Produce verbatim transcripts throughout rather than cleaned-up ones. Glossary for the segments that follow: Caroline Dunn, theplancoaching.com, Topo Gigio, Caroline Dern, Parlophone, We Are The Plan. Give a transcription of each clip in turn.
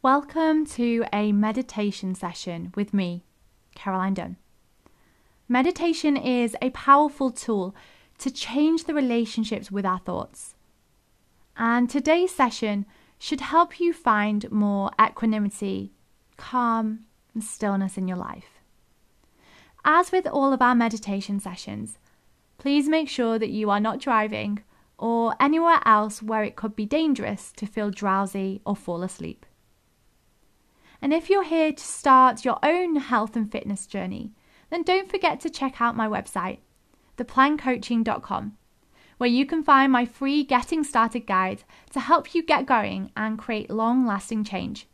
Welcome to a meditation session with me, Caroline Dunn. Meditation is a powerful tool to change the relationships with our thoughts. And today's session should help you find more equanimity, calm, and stillness in your life. As with all of our meditation sessions, please make sure that you are not driving or anywhere else where it could be dangerous to feel drowsy or fall asleep. And if you're here to start your own health and fitness journey, then don't forget to check out my website, the plan coaching dot com, where you can find my free Getting Started guide to help you get going and create long-lasting change.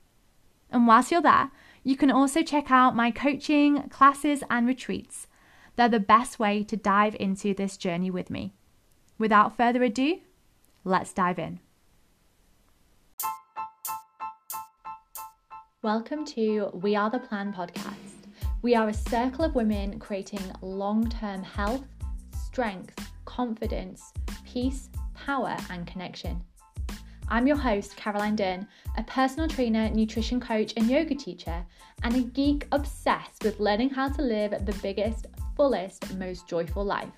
And whilst you're there, you can also check out my coaching, classes, and retreats. They're the best way to dive into this journey with me. Without further ado, let's dive in. Welcome to We Are The Plan podcast. We are a circle of women creating long-term health, strength, confidence, peace, power, and connection. I'm your host, Caroline Dern, a personal trainer, nutrition coach, and yoga teacher, and a geek obsessed with learning how to live the biggest, fullest, most joyful life,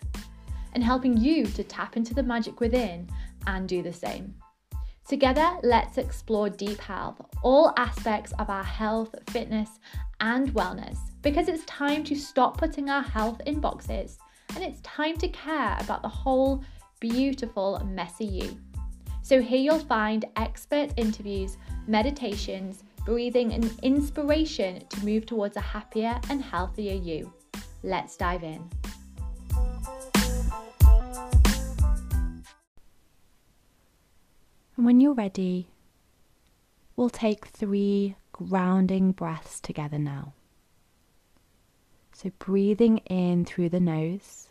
and helping you to tap into the magic within and do the same. Together, let's explore deep health, all aspects of our health, fitness, and wellness, because it's time to stop putting our health in boxes, and it's time to care about the whole beautiful, messy you. So here you'll find expert interviews, meditations, breathing, and inspiration to move towards a happier and healthier you. Let's dive in. And when you're ready, we'll take three grounding breaths together now. So breathing in through the nose.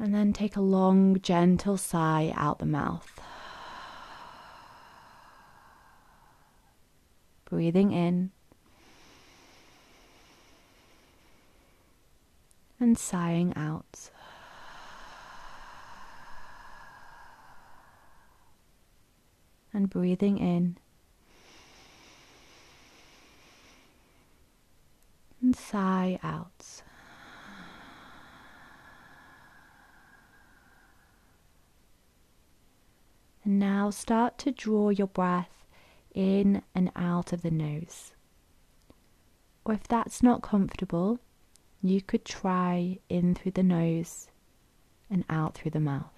And then take a long, gentle sigh out the mouth. Breathing in. And sighing out. And breathing in and sigh out. And now start to draw your breath in and out of the nose. Or if that's not comfortable, you could try in through the nose and out through the mouth.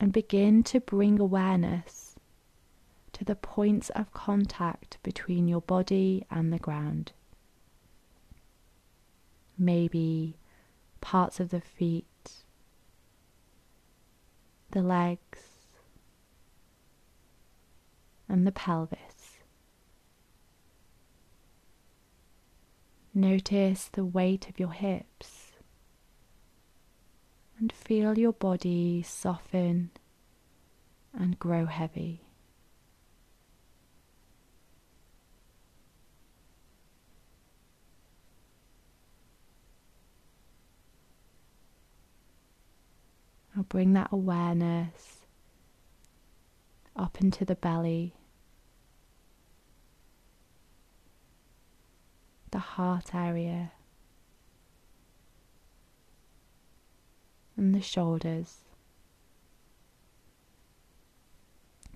And begin to bring awareness to the points of contact between your body and the ground. Maybe parts of the feet, the legs, and the pelvis. Notice the weight of your hips. And feel your body soften and grow heavy. I'll bring that awareness up into the belly, the heart area, and the shoulders.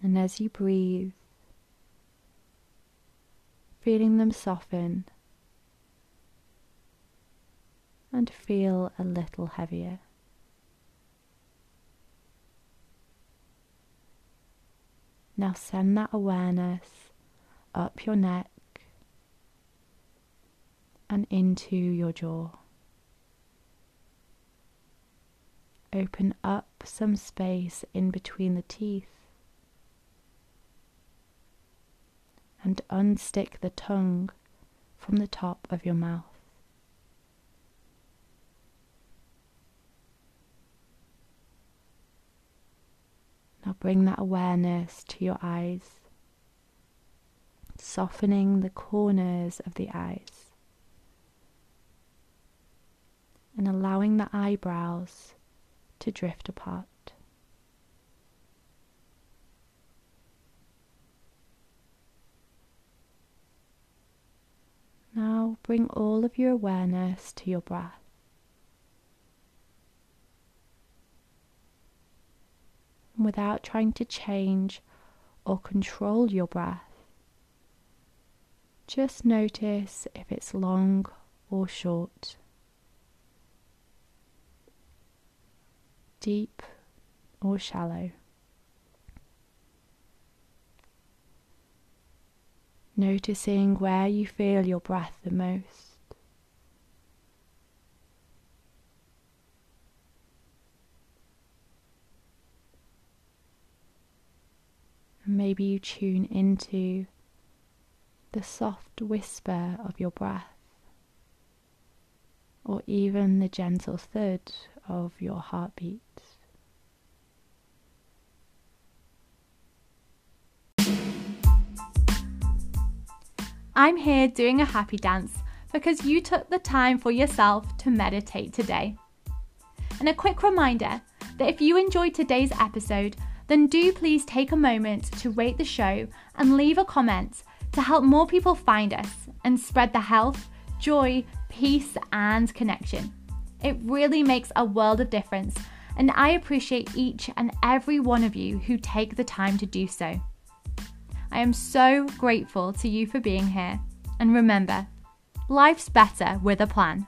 And as you breathe, feeling them soften and feel a little heavier. Now send that awareness up your neck and into your jaw. Open up some space in between the teeth and unstick the tongue from the top of your mouth. Now bring that awareness to your eyes, softening the corners of the eyes and allowing the eyebrows to drift apart. Now bring all of your awareness to your breath. And without trying to change or control your breath, just notice if it's long or short, deep or shallow. Noticing where you feel your breath the most. And maybe you tune into the soft whisper of your breath, or even the gentle thud of your heartbeat. I'm here doing a happy dance because you took the time for yourself to meditate today. And a quick reminder that if you enjoyed today's episode, then do please take a moment to rate the show and leave a comment to help more people find us and spread the health, joy, peace and connection. It really makes a world of difference, and I appreciate each and every one of you who take the time to do so. I am so grateful to you for being here, and remember, life's better with a plan.